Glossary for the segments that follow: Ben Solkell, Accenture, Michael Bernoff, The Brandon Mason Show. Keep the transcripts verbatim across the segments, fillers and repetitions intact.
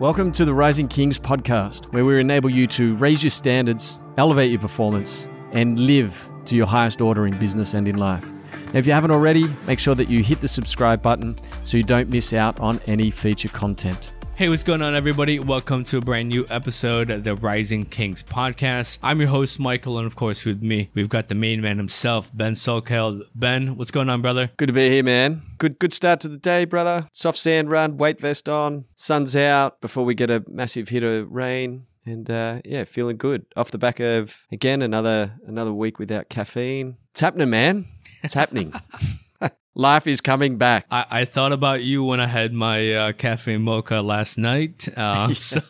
Welcome to the Rising Kings podcast, where we enable you to raise your standards, elevate your performance, and live to your highest order in business and in life. Now, if you haven't already, make sure that you hit the subscribe button so you don't miss out on any feature content. Hey, what's going on, everybody? Welcome to a brand new episode of the Rising Kings podcast. I'm your host, Michael, and of course, with me, we've got the main man himself, Ben Solkell. Ben, what's going on, brother? Good to be here, man. Good good start to the day, brother. Soft sand run, weight vest on, sun's out before we get a massive hit of rain. And uh, yeah, feeling good. Off the back of, again, another another week without caffeine. It's happening, man. It's happening. Life is coming back. I, I thought about you when I had my uh, caffeine mocha last night. Uh, yeah. so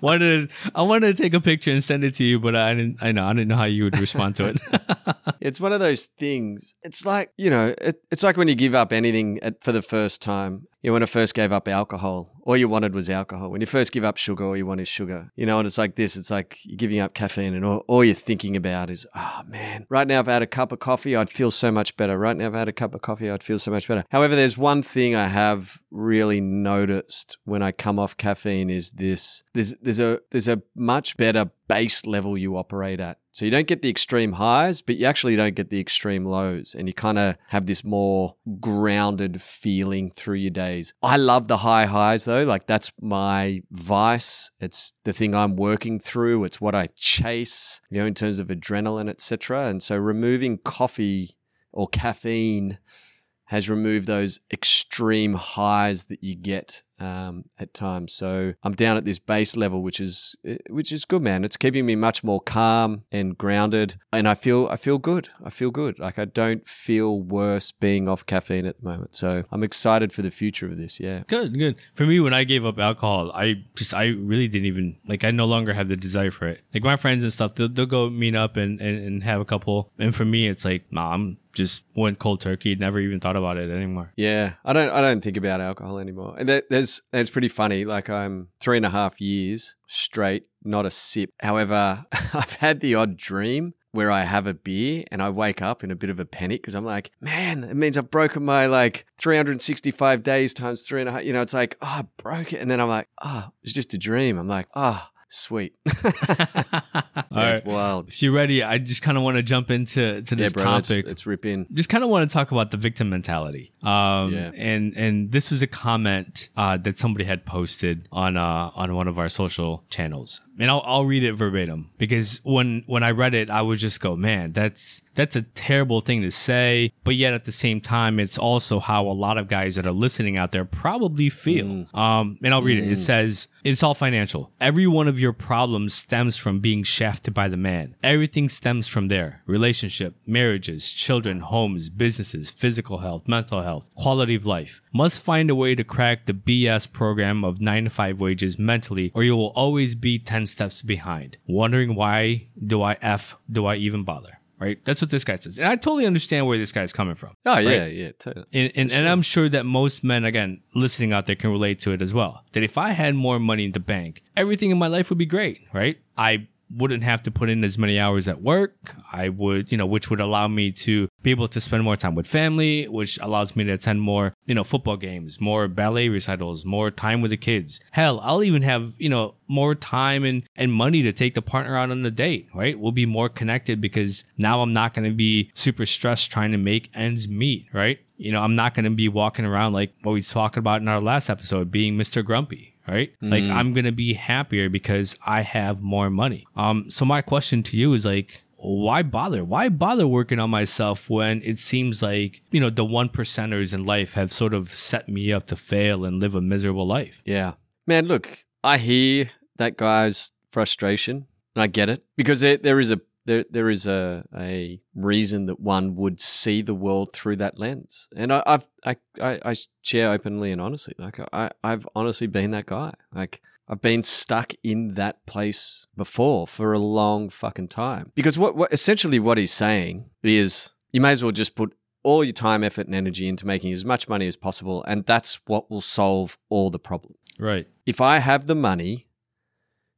wanted I wanted to take a picture and send it to you, but I didn't. I know I didn't know how you would respond to it. It's one of those things. It's like you know. It, it's like when you give up anything at, for the first time. You know, when I first gave up alcohol, all you wanted was alcohol. When you first give up sugar, all you want is sugar. You know, and it's like this. It's like you're giving up caffeine and all, all you're thinking about is, oh, man, right now I've had a cup of coffee, I'd feel so much better. Right now I've had a cup of coffee, I'd feel so much better. However, there's one thing I have really noticed when I come off caffeine is this. There's, there's a there's a much better base level you operate at. So you don't get the extreme highs, but you actually don't get the extreme lows. And you kind of have this more grounded feeling through your days. I love the high highs though. Like that's my vice. It's the thing I'm working through. It's what I chase, you know, in terms of adrenaline, et cetera. And so removing coffee or caffeine has removed those extreme highs that you get um, at times. So I'm down at this base level, which is which is good, man. It's keeping me much more calm and grounded, and I feel I feel good. I feel good. Like I don't feel worse being off caffeine at the moment. So I'm excited for the future of this. Yeah, good, good. For me, when I gave up alcohol, I just I really didn't even like. I no longer have the desire for it. Like my friends and stuff, they'll, they'll go meet up and, and and have a couple. And for me, it's like, nah, I'm just went cold turkey, never even thought about it anymore. Yeah, I don't I don't think about alcohol anymore. And that, that's, that's pretty funny. Like I'm three and a half years straight, not a sip. However, I've had the odd dream where I have a beer and I wake up in a bit of a panic because I'm like, man, it means I've broken my like three hundred sixty-five days times three and a half. You know, it's like, oh, I broke it. And then I'm like, oh, it's just a dream. I'm like, oh, sweet. Yeah, all right. It's wild. If you're ready, I just kind of want to jump into to this yeah, bro, topic. Let's rip in. Just kind of want to talk about the victim mentality. Um, yeah. And and this was a comment uh, that somebody had posted on uh, on one of our social channels. And I'll, I'll read it verbatim because when, when I read it, I would just go, man, that's that's a terrible thing to say. But yet at the same time, it's also how a lot of guys that are listening out there probably feel. Mm. Um, and I'll read mm. it. It says, it's all financial. Every one of your problems stems from being shafted by the man. Everything stems from there. Relationship, marriages, children, homes, businesses, physical health, mental health, quality of life. Must find a way to crack the B S program of nine to five wages mentally or you will always be ten steps behind, wondering why do I F, do I even bother? Right? That's what this guy says. And I totally understand where this guy's coming from. Oh, yeah, right? yeah. Totally. And and, sure. and I'm sure that most men, again, listening out there can relate to it as well. That if I had more money in the bank, everything in my life would be great, right? I wouldn't have to put in as many hours at work. I would, you know, which would allow me to be able to spend more time with family, which allows me to attend more, you know, football games, more ballet recitals, more time with the kids. Hell, I'll even have, you know, more time and, and money to take the partner out on a date, right? We'll be more connected because now I'm not going to be super stressed trying to make ends meet, right? You know, I'm not going to be walking around like what we talked about in our last episode, being Mister Grumpy. Right? Mm. Like I'm going to be happier because I have more money. Um, so my question to you is like, why bother? Why bother working on myself when it seems like, you know, the one percenters in life have sort of set me up to fail and live a miserable life? Yeah, man, look, I hear that guy's frustration and I get it because there, there is a, There, there is a, a reason that one would see the world through that lens. And I, I've, I, I, I share openly and honestly, like I, I've honestly been that guy. Like I've been stuck in that place before for a long fucking time. Because what, what essentially what he's saying is you may as well just put all your time, effort, and energy into making as much money as possible. And that's what will solve all the problems. Right. If I have the money,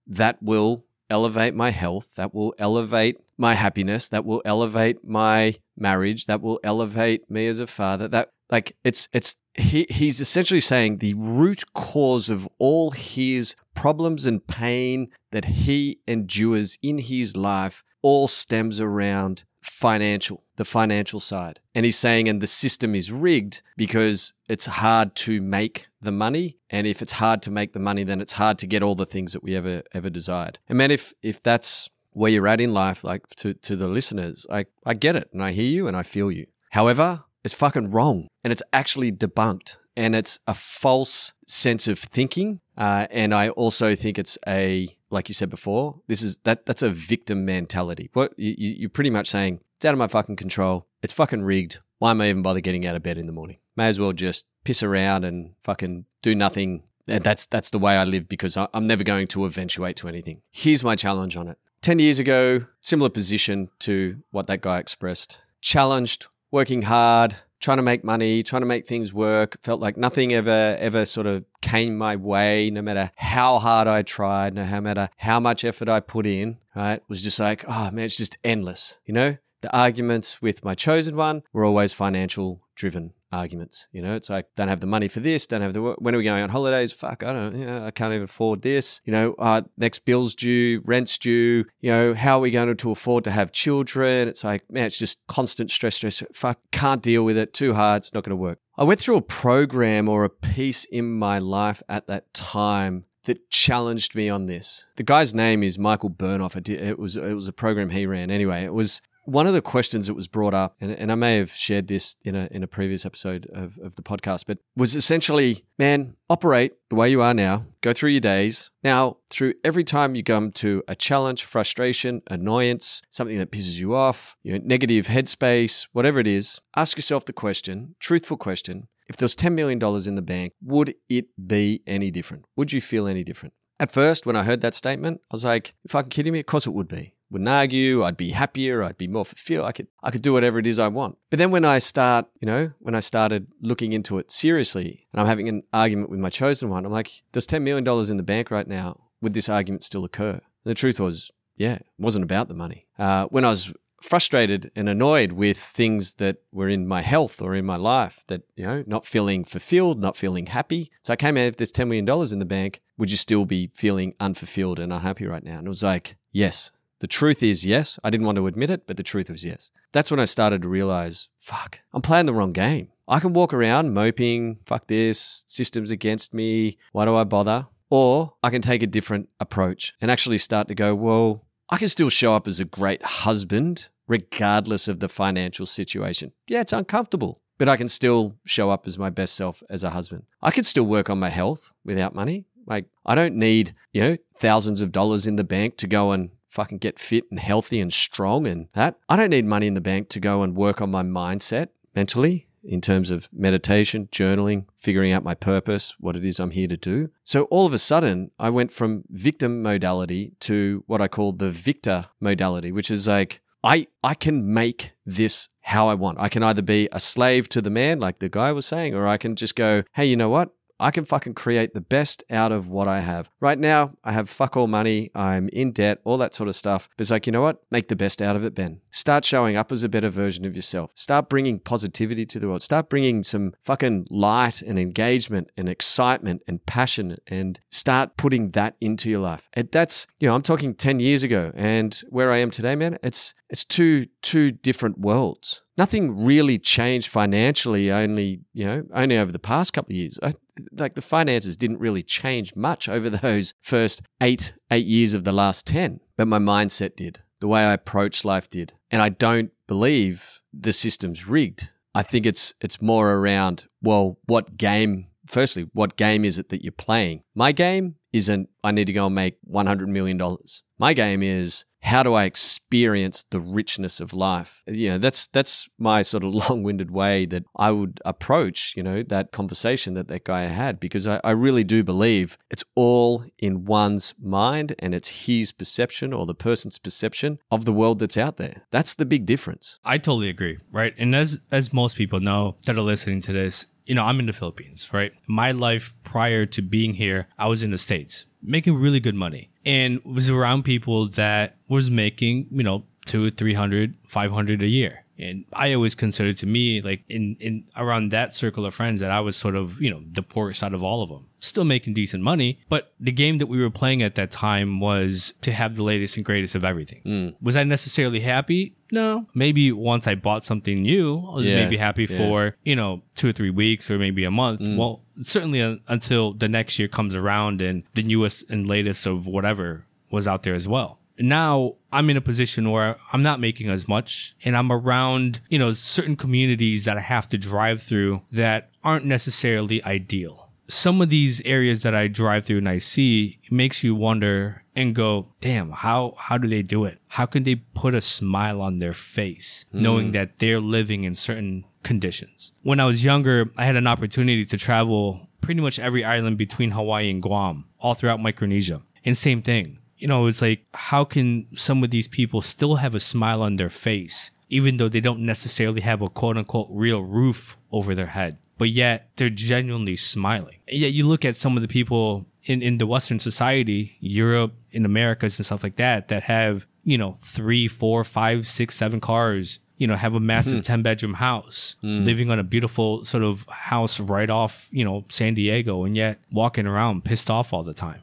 that will elevate my health, that will elevate my happiness, that will elevate my marriage, that will elevate me as a father. That Like it's it's he he's essentially saying the root cause of all his problems and pain that he endures in his life all stems around financial, the financial side. And he's saying, and the system is rigged because it's hard to make the money. And if it's hard to make the money, then it's hard to get all the things that we ever, ever desired. And man, if, if that's where you're at in life, like to, to the listeners, I, I get it and I hear you and I feel you. However, it's fucking wrong and it's actually debunked and it's a false sense of thinking. Uh, and I also think it's a, like you said before, this is that that's a victim mentality. What you, you're pretty much saying, it's out of my fucking control. It's fucking rigged. Why am I even bother getting out of bed in the morning? May as well just piss around and fucking do nothing. And that's that's the way I live because I'm never going to eventuate to anything. Here's my challenge on it. Ten years ago, similar position to what that guy expressed. Challenged, working hard, trying to make money, trying to make things work. Felt like nothing ever, ever sort of came my way, no matter how hard I tried, no matter how much effort I put in, right? It was just like, oh man, it's just endless. You know, the arguments with my chosen one were always financial driven arguments. You know, it's like, don't have the money for this, don't have the, when are we going on holidays? Fuck, I don't, you know, I can't even afford this. You know, uh, next bill's due, rent's due, you know, how are we going to afford to have children? It's like, man, it's just constant stress, stress, fuck, can't deal with it, too hard, it's not going to work. I went through a program or a piece in my life at that time that challenged me on this. The guy's name is Michael Bernoff. It was, it was a program he ran. Anyway, it was one of the questions that was brought up, and, and I may have shared this in a in a previous episode of, of the podcast, but was essentially, man, operate the way you are now, go through your days. Now, through every time you come to a challenge, frustration, annoyance, something that pisses you off, your negative headspace, whatever it is, ask yourself the question, truthful question, if there was ten million dollars in the bank, would it be any different? Would you feel any different? At first, when I heard that statement, I was like, you're fucking kidding me? Of course it would be. Wouldn't argue, I'd be happier, I'd be more fulfilled, I could I could do whatever it is I want. But then when I start, you know, when I started looking into it seriously and I'm having an argument with my chosen one, I'm like, there's ten million dollars in the bank right now, would this argument still occur? And the truth was, yeah, it wasn't about the money. Uh, when I was frustrated and annoyed with things that were in my health or in my life that, you know, not feeling fulfilled, not feeling happy. So I came out, if there's ten million dollars in the bank, would you still be feeling unfulfilled and unhappy right now? And it was like, yes. The truth is, yes. I didn't want to admit it, but the truth was, yes. That's when I started to realize, fuck, I'm playing the wrong game. I can walk around moping, fuck this, system's against me, why do I bother? Or I can take a different approach and actually start to go, well, I can still show up as a great husband regardless of the financial situation. Yeah, it's uncomfortable, but I can still show up as my best self as a husband. I can still work on my health without money. Like, I don't need, you know, thousands of dollars in the bank to go and fucking get fit and healthy and strong and that. I don't need money in the bank to go and work on my mindset mentally in terms of meditation, journaling, figuring out my purpose, what it is I'm here to do. So all of a sudden, I went from victim modality to what I call the victor modality, which is like, I, I can make this how I want. I can either be a slave to the man, like the guy was saying, or I can just go, hey, you know what? I can fucking create the best out of what I have. Right now, I have fuck all money. I'm in debt, all that sort of stuff. But it's like, you know what? Make the best out of it, Ben. Start showing up as a better version of yourself. Start bringing positivity to the world. Start bringing some fucking light and engagement and excitement and passion and start putting that into your life. And that's, you know, I'm talking ten years ago and where I am today, man, it's it's two two different worlds. Nothing really changed financially only, you know, only over the past couple of years. I, like the finances didn't really change much over those first eight, eight years of the last ten, but my mindset did. The way I approached life did. And I don't believe the system's rigged. I think it's, it's more around, well, what game, firstly, what game is it that you're playing? My game isn't, I need to go and make one hundred million dollars. My game is, how do I experience the richness of life? You know, that's that's my sort of long-winded way that I would approach, you know, that conversation that that guy had, because I, I really do believe it's all in one's mind and it's his perception or the person's perception of the world that's out there. That's the big difference. I totally agree, right? And as as most people know that are listening to this, you know, I'm in the Philippines, right? My life prior to being here, I was in the States making really good money and was around people that was making, you know, two, three hundred, five hundred a year. And I always considered to me, like in, in around that circle of friends, that I was sort of, you know, the poorest out of all of them, still making decent money. But the game that we were playing at that time was to have the latest and greatest of everything. Mm. Was I necessarily happy? No. Maybe once I bought something new, I was yeah, maybe happy yeah. for, you know, two or three weeks or maybe a month. Mm. Well, certainly uh, until the next year comes around and the newest and latest of whatever was out there as well. Now I'm in a position where I'm not making as much, and I'm around, you know, certain communities that I have to drive through that aren't necessarily ideal. Some of these areas that I drive through and I see, it makes you wonder and go, damn, how, how do they do it? How can they put a smile on their face mm. knowing that they're living in certain conditions? When I was younger, I had an opportunity to travel pretty much every island between Hawaii and Guam, all throughout Micronesia. And same thing. You know, it's like, how can some of these people still have a smile on their face, even though they don't necessarily have a quote unquote real roof over their head, but yet they're genuinely smiling. And yet you look at some of the people in, in the Western society, Europe, in Americas and stuff like that, that have, you know, three, four, five, six, seven cars, you know, have a massive ten bedroom house, mm. living on a beautiful sort of house right off, you know, San Diego, and yet walking around pissed off all the time.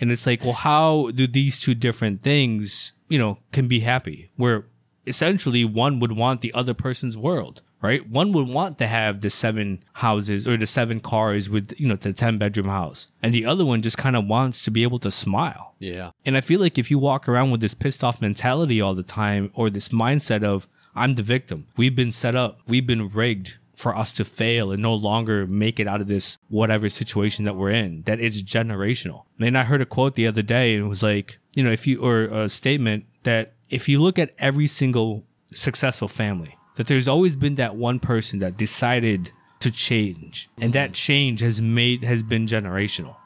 And it's like, well, how do these two different things, you know, can be happy? Where essentially one would want the other person's world, right? One would want to have the seven houses or the seven cars with, you know, the ten bedroom house. And the other one just kind of wants to be able to smile. Yeah. And I feel like if you walk around with this pissed off mentality all the time, or this mindset of, I'm the victim, we've been set up, we've been rigged for us to fail and no longer make it out of this whatever situation that we're in, that is generational. And I heard a quote the other day, and it was like, you know, if you, or a statement that if you look at every single successful family, that there's always been that one person that decided to change, and that change has made, has been generational.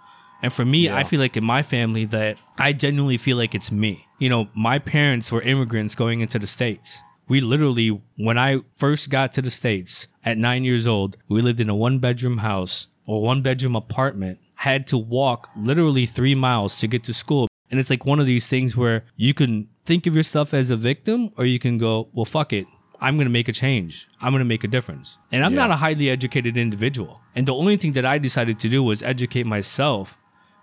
And for me, yeah. I feel like in my family that I genuinely feel like it's me. You know, my parents were immigrants going into the States. We literally, when I first got to the States at nine years old, we lived in a one-bedroom house or one-bedroom apartment, had to walk literally three miles to get to school. And it's like one of these things where you can think of yourself as a victim, or you can go, well, fuck it. I'm going to make a change. I'm going to make a difference. And I'm yeah. not a highly educated individual. And the only thing that I decided to do was educate myself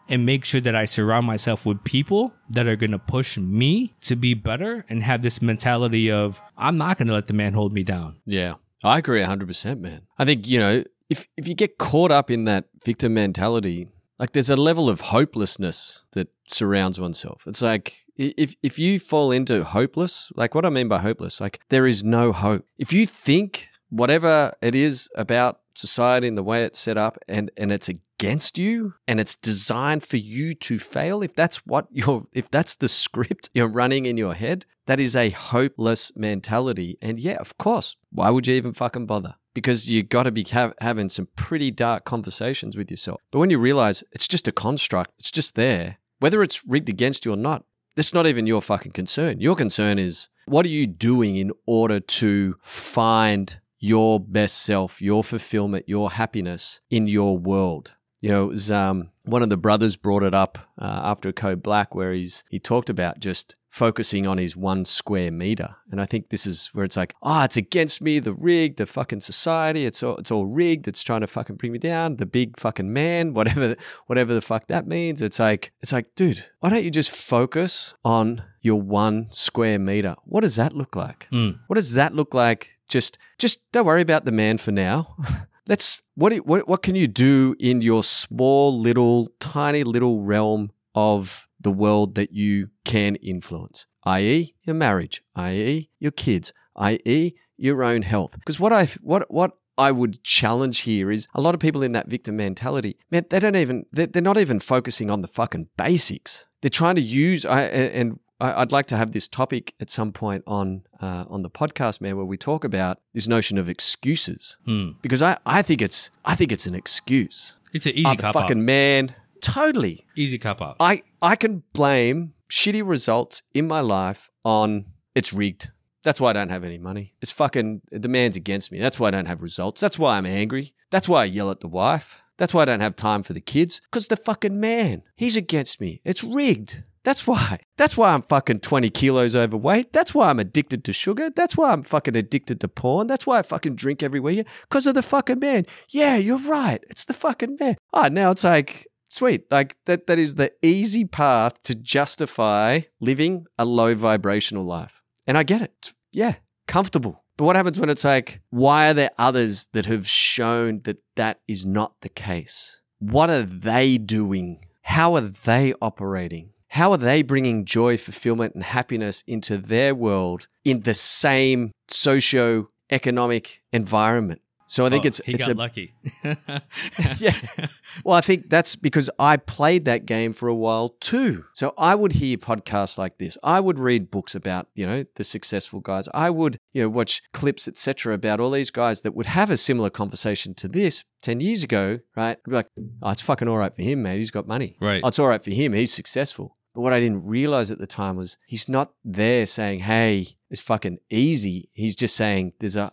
and make sure that I surround myself with people that are going to push me to be better and have this mentality of, I'm not going to let the man hold me down. Yeah, I agree one hundred percent, man. I think, you know, if if you get caught up in that victim mentality, like there's a level of hopelessness that surrounds oneself. It's like, if if you fall into hopeless, like what I mean by hopeless, like there is no hope. If you think whatever it is about society and the way it's set up, and, and it's against you, and it's designed for you to fail, if that's what you're, if that's the script you're running in your head, that is a hopeless mentality. And yeah, of course, why would you even fucking bother? Because you got to be ha- having some pretty dark conversations with yourself. But when you realize it's just a construct, it's just there, whether it's rigged against you or not, that's not even your fucking concern. Your concern is, what are you doing in order to find your best self, your fulfillment, your happiness in your world? You know, it was, um, one of the brothers brought it up uh, after Code Black, where he's he talked about just focusing on his one square meter. And I think this is where it's like, ah, oh, it's against me, the rig, the fucking society, it's all, it's all rigged, it's trying to fucking bring me down, the big fucking man, whatever whatever the fuck that means. It's like, it's like, dude, why don't you just focus on your one square meter? What does that look like? Mm. What does that look like? Just just don't worry about the man for now. Let's what, do, what what can you do in your small little tiny little realm of the world that you can influence, that is your marriage, that is your kids, that is your own health? Because what I what what I would challenge here is a lot of people in that victim mentality, man, they don't even they're, they're not even focusing on the fucking basics. They're trying to use I and. I'd like to have this topic at some point on uh, on the podcast, man, where we talk about this notion of excuses, hmm. because I, I think it's I think it's an excuse. It's an easy I'm cop out. Fucking man, totally easy cop out. I I can blame shitty results in my life on it's rigged. That's why I don't have any money. It's fucking, the man's against me. That's why I don't have results. That's why I'm angry. That's why I yell at the wife. That's why I don't have time for the kids, because the fucking man, he's against me. It's rigged. That's why. That's why I'm fucking twenty kilos overweight. That's why I'm addicted to sugar. That's why I'm fucking addicted to porn. That's why I fucking drink every weekend. Because of the fucking man. Yeah, you're right. It's the fucking man. Oh, now it's like, sweet. Like that, that is the easy path to justify living a low vibrational life. And I get it. Yeah, comfortable. But what happens when it's like, why are there others that have shown that that is not the case? What are they doing? How are they operating? How are they bringing joy, fulfillment, and happiness into their world in the same socio-economic environment? So I think oh, it's- he it's got a, lucky. Yeah. Well, I think that's because I played that game for a while too. So I would hear podcasts like this. I would read books about, you know, the successful guys. I would, you know, watch clips, et cetera, about all these guys that would have a similar conversation to this ten years ago, right? I'd be like, oh, it's fucking all right for him, man. He's got money. Right. Oh, it's all right for him. He's successful. But what I didn't realize at the time was he's not there saying, hey, it's fucking easy. He's just saying, "There's a,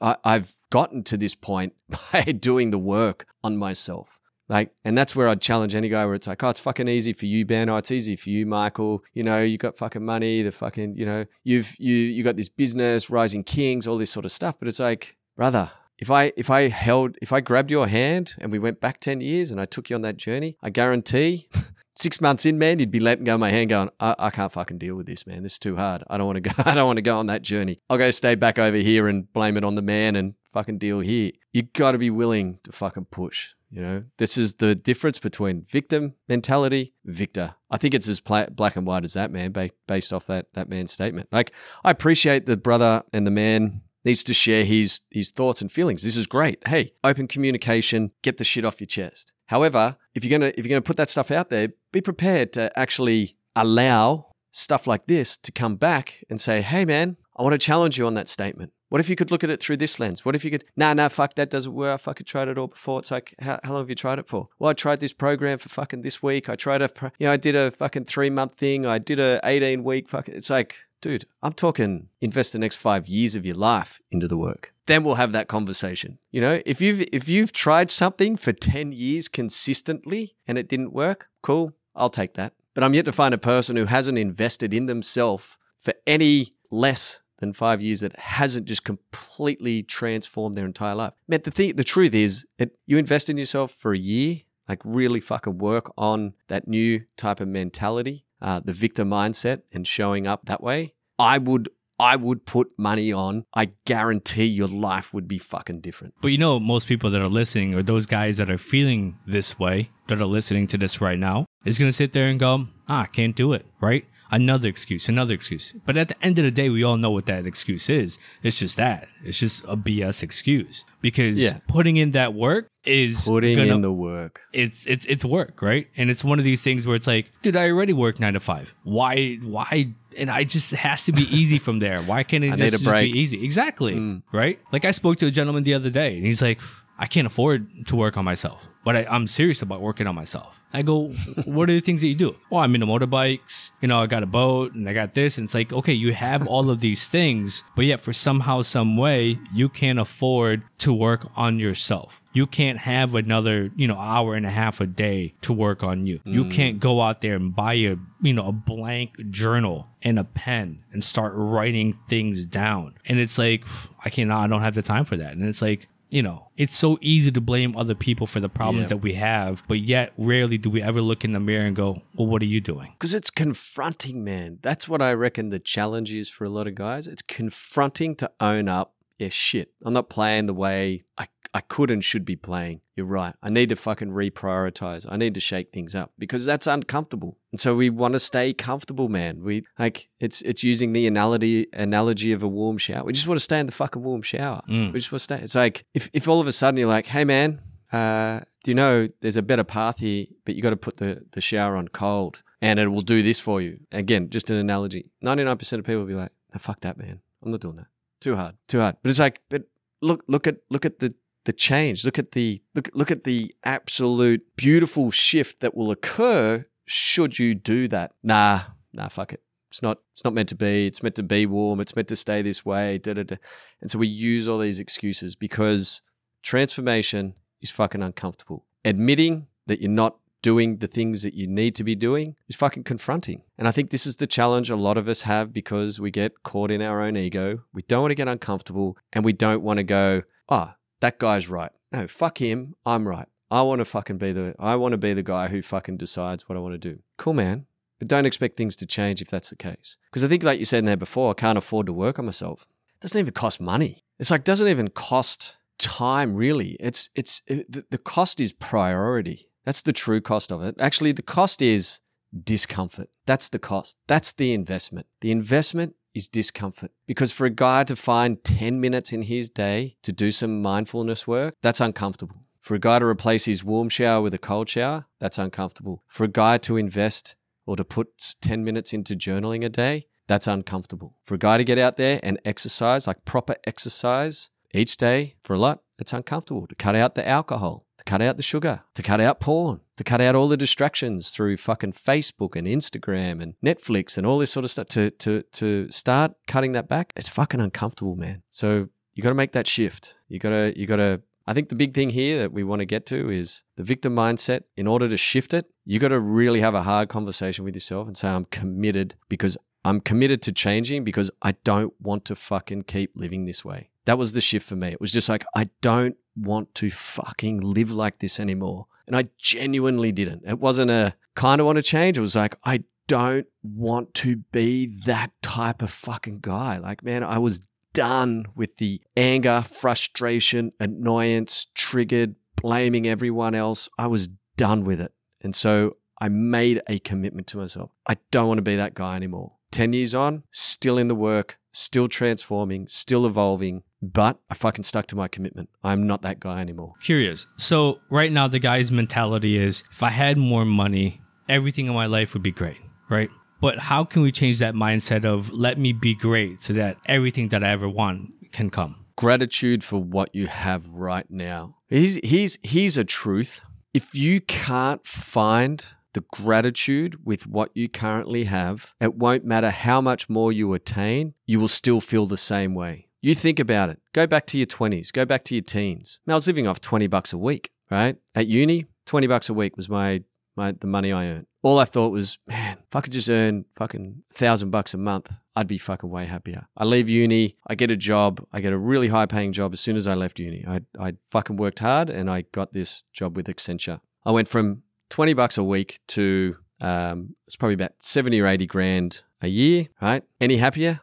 I, I've gotten to this point by doing the work on myself." Like, and that's where I'd challenge any guy where it's like, oh, it's fucking easy for you, Ben. Oh, it's easy for you, Michael. You know, you got fucking money, the fucking, you know, you've, you, you got this business, Rising Kings, all this sort of stuff. But it's like, brother, If I if I held, if I grabbed your hand and we went back ten years and I took you on that journey, I guarantee six months in, man, you'd be letting go of my hand going, I, I can't fucking deal with this, man. This is too hard. I don't want to go. I don't want to go on that journey. I'll go stay back over here and blame it on the man and fucking deal here. You got to be willing to fucking push. You know, this is the difference between victim mentality, victor. I think it's as pla- black and white as that, man, ba- based off that, that man's statement. Like, I appreciate the brother and the man needs to share his his thoughts and feelings. This is great. Hey, open communication, get the shit off your chest. However, if you're gonna if you're gonna put that stuff out there, be prepared to actually allow stuff like this to come back and say, hey man, I want to challenge you on that statement. What if you could look at it through this lens? What if you could, nah, nah, fuck, that doesn't work. I fucking tried it all before. It's like, how, how long have you tried it for? Well, I tried this program for fucking this week. I tried a, you know, I did a fucking three month thing. I did a eighteen week fucking, it's like, dude, I'm talking invest the next five years of your life into the work. Then we'll have that conversation. You know, if you've if you've tried something for ten years consistently and it didn't work, cool, I'll take that. But I'm yet to find a person who hasn't invested in themselves for any less than five years that hasn't just completely transformed their entire life. Man, the thing, the truth is that you invest in yourself for a year, like really fucking work on that new type of mentality, uh, the victor mindset and showing up that way. I would I would put money on, I guarantee your life would be fucking different. But you know, most people that are listening, or those guys that are feeling this way, that are listening to this right now, is going to sit there and go, ah, I can't do it, right? Another excuse, another excuse. But at the end of the day, we all know what that excuse is. It's just that. It's just a B S excuse. Because yeah. putting in that work is putting gonna, in the work. It's it's it's work, right? And it's one of these things where it's like, dude, I already work nine to five. Why why and I just it has to be easy from there. Why can't it just, just be easy? Exactly. Mm. Right? Like I spoke to a gentleman the other day and he's like, I can't afford to work on myself, but I, I'm serious about working on myself. I go, what are the things that you do? Oh, I'm into motorbikes. You know, I got a boat and I got this. And it's like, okay, you have all of these things, but yet for somehow, some way, you can't afford to work on yourself. You can't have another, you know, hour and a half a day to work on you. Mm. You can't go out there and buy a, you know, a blank journal and a pen and start writing things down. And it's like, I can't, I don't have the time for that. And it's like, you know, it's so easy to blame other people for the problems yeah. that we have, but yet rarely do we ever look in the mirror and go, well, what are you doing? Because it's confronting, man. That's what I reckon the challenge is for a lot of guys. It's confronting to own up. Yeah, shit. I'm not playing the way I, I could and should be playing. You're right. I need to fucking reprioritize. I need to shake things up because that's uncomfortable. And so we want to stay comfortable, man. We like it's it's using the analogy analogy of a warm shower. We just want to stay in the fucking warm shower. Mm. We just want to stay. It's like if, if all of a sudden you're like, hey man, uh, you know, there's a better path here, but you got to put the, the shower on cold and it will do this for you. Again, just an analogy. ninety-nine percent of people will be like, oh, fuck that, man. I'm not doing that. Too hard, too hard. But it's like, but look, look at, look at the, the change. Look at the, look, look at the absolute beautiful shift that will occur should you do that. Nah, nah, fuck it. It's not, it's not meant to be. It's meant to be warm. It's meant to stay this way. Da, da, da. And so we use all these excuses because transformation is fucking uncomfortable. Admitting that you're not doing the things that you need to be doing is fucking confronting. And I think this is the challenge a lot of us have because we get caught in our own ego. We don't want to get uncomfortable and we don't want to go, oh, that guy's right. No, fuck him. I'm right. I want to fucking be the, I want to be the guy who fucking decides what I want to do. Cool, man. But don't expect things to change if that's the case. Because I think like you said in there before, I can't afford to work on myself. It doesn't even cost money. It's like, doesn't even cost time really. It's, it's, it, the cost is priority. That's the true cost of it. Actually, the cost is discomfort. That's the cost. That's the investment. The investment is discomfort. Because for a guy to find ten minutes in his day to do some mindfulness work, that's uncomfortable. For a guy to replace his warm shower with a cold shower, that's uncomfortable. For a guy to invest or to put ten minutes into journaling a day, that's uncomfortable. For a guy to get out there and exercise, like proper exercise each day for a lot, it's uncomfortable. To cut out the alcohol, to cut out the sugar, to cut out porn, to cut out all the distractions through fucking Facebook and Instagram and Netflix and all this sort of stuff, to to to start cutting that back, it's fucking uncomfortable, man. So you got to make that shift. You got to, you got to, I think the big thing here that we want to get to is the victim mindset. In order to shift it, you got to really have a hard conversation with yourself and say, I'm committed because I'm committed to changing because I don't want to fucking keep living this way. That was the shift for me. It was just like, I don't want to fucking live like this anymore. And I genuinely didn't. It wasn't a kind of want to change. It was like, I don't want to be that type of fucking guy. Like, man, I was done with the anger, frustration, annoyance, triggered, blaming everyone else. I was done with it. And so I made a commitment to myself. I don't want to be that guy anymore. ten years on, still in the work, still transforming, still evolving, but I fucking stuck to my commitment. I'm not that guy anymore. Curious. So right now the guy's mentality is, if I had more money, everything in my life would be great, right? But how can we change that mindset of let me be great so that everything that I ever want can come? Gratitude for what you have right now. Here's, here's, here's a truth. If you can't find the gratitude with what you currently have, it won't matter how much more you attain, you will still feel the same way. You think about it. Go back to your twenties. Go back to your teens. Now, I was living off twenty bucks a week, right? At uni, twenty bucks a week was my, my the money I earned. All I thought was, man, if I could just earn fucking a thousand bucks a month, I'd be fucking way happier. I leave uni, I get a job, I get a really high-paying job as soon as I left uni. I, I fucking worked hard and I got this job with Accenture. I went from twenty bucks a week to, um, it's probably about seventy or eighty grand a year, right? Any happier?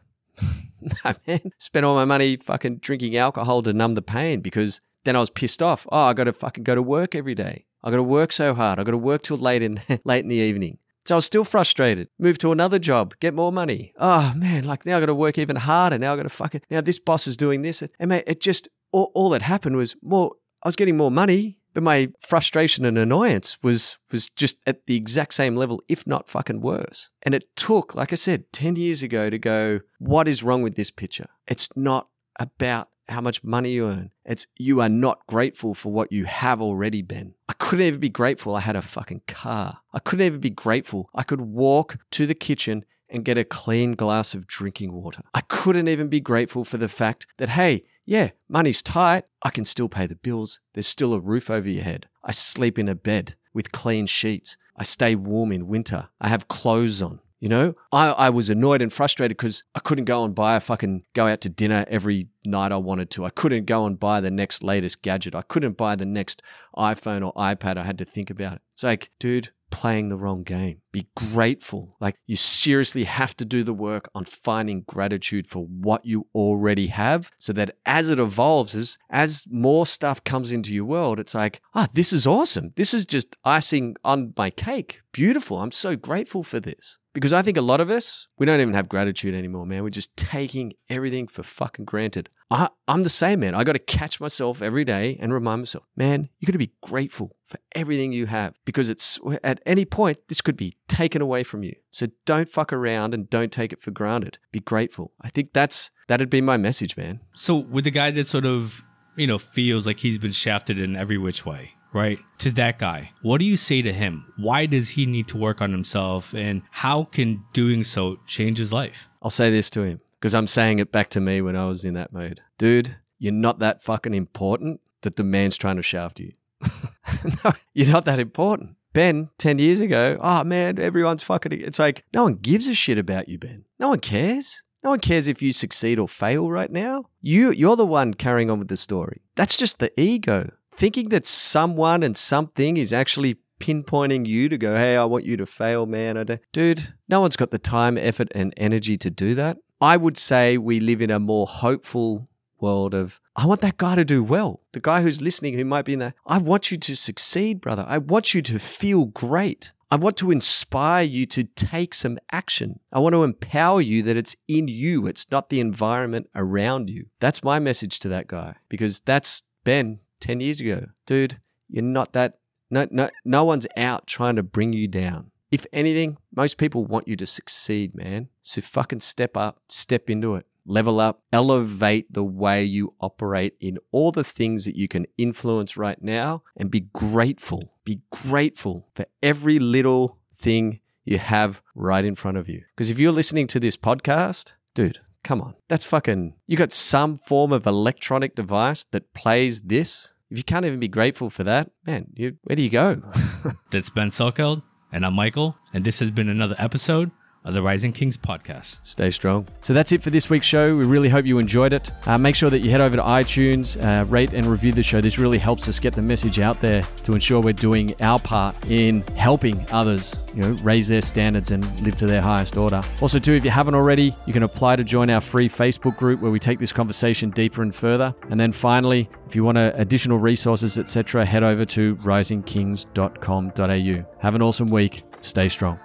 No, man. Spent all my money fucking drinking alcohol to numb the pain because then I was pissed off. Oh, I got to fucking go to work every day. I got to work so hard. I got to work till late in, late in the evening. So I was still frustrated. Move to another job, get more money. Oh man, like now I got to work even harder. Now I got to fucking, now this boss is doing this. And mate, it just, all, all that happened was more, I was getting more money. But my frustration and annoyance was was just at the exact same level, if not fucking worse. And it took, like I said, ten years ago to go, what is wrong with this picture? It's not about how much money you earn. It's you are not grateful for what you have already been. I couldn't even be grateful I had a fucking car. I couldn't even be grateful I could walk to the kitchen and get a clean glass of drinking water. I couldn't even be grateful for the fact that, hey, yeah, money's tight. I can still pay the bills. There's still a roof over your head. I sleep in a bed with clean sheets. I stay warm in winter. I have clothes on. You know, I, I was annoyed and frustrated because I couldn't go and buy a fucking, go out to dinner every night I wanted to. I couldn't go and buy the next latest gadget. I couldn't buy the next iPhone or iPad. I had to think about it. It's like, dude, playing the wrong game. Be grateful. Like you seriously have to do the work on finding gratitude for what you already have so that as it evolves, as, as more stuff comes into your world, it's like, ah, oh, this is awesome. This is just icing on my cake. Beautiful. I'm so grateful for this. Because I think a lot of us, we don't even have gratitude anymore, man. We're just taking everything for fucking granted. I, I'm the same, man. I got to catch myself every day and remind myself, man, you got to be grateful for everything you have because it's at any point, this could be taken away from you. So don't fuck around and don't take it for granted. Be grateful. I think that's, that'd be my message, man. So with the guy that sort of, you know, feels like he's been shafted in every which way, right? To that guy, what do you say to him? Why does he need to work on himself and how can doing so change his life? I'll say this to him because I'm saying it back to me when I was in that mode. Dude, you're not that fucking important that the man's trying to shaft you. No, you're not that important. Ben, ten years ago, oh man, everyone's fucking, it's like, no one gives a shit about you, Ben. No one cares. No one cares if you succeed or fail right now. You, you're the one carrying on with the story. That's just the ego. Thinking that someone and something is actually pinpointing you to go, hey, I want you to fail, man. I don't. Dude, no one's got the time, effort, and energy to do that. I would say we live in a more hopeful world of, I want that guy to do well. The guy who's listening, who might be in there, I want you to succeed, brother. I want you to feel great. I want to inspire you to take some action. I want to empower you that it's in you. It's not the environment around you. That's my message to that guy, because that's Ben ten years ago. Dude, you're not that, no, no, no one's out trying to bring you down. If anything, most people want you to succeed, man. So fucking step up, step into it, level up, elevate the way you operate in all the things that you can influence right now, and be grateful. Be grateful for every little thing you have right in front of you. Because if you're listening to this podcast, dude, come on. That's fucking, you got some form of electronic device that plays this. If you can't even be grateful for that, man, you, where do you go? That's Ben Solkell, and I'm Michael, and this has been another episode of the Rising Kings podcast. Stay strong. So that's it for this week's show. We really hope you enjoyed it. Uh, make sure that you head over to iTunes, uh, rate and review the show. This really helps us get the message out there to ensure we're doing our part in helping others, you know, raise their standards and live to their highest order. Also too, if you haven't already, you can apply to join our free Facebook group where we take this conversation deeper and further. And then finally, if you want additional resources, et cetera, head over to rising kings dot com dot a u. Have an awesome week. Stay strong.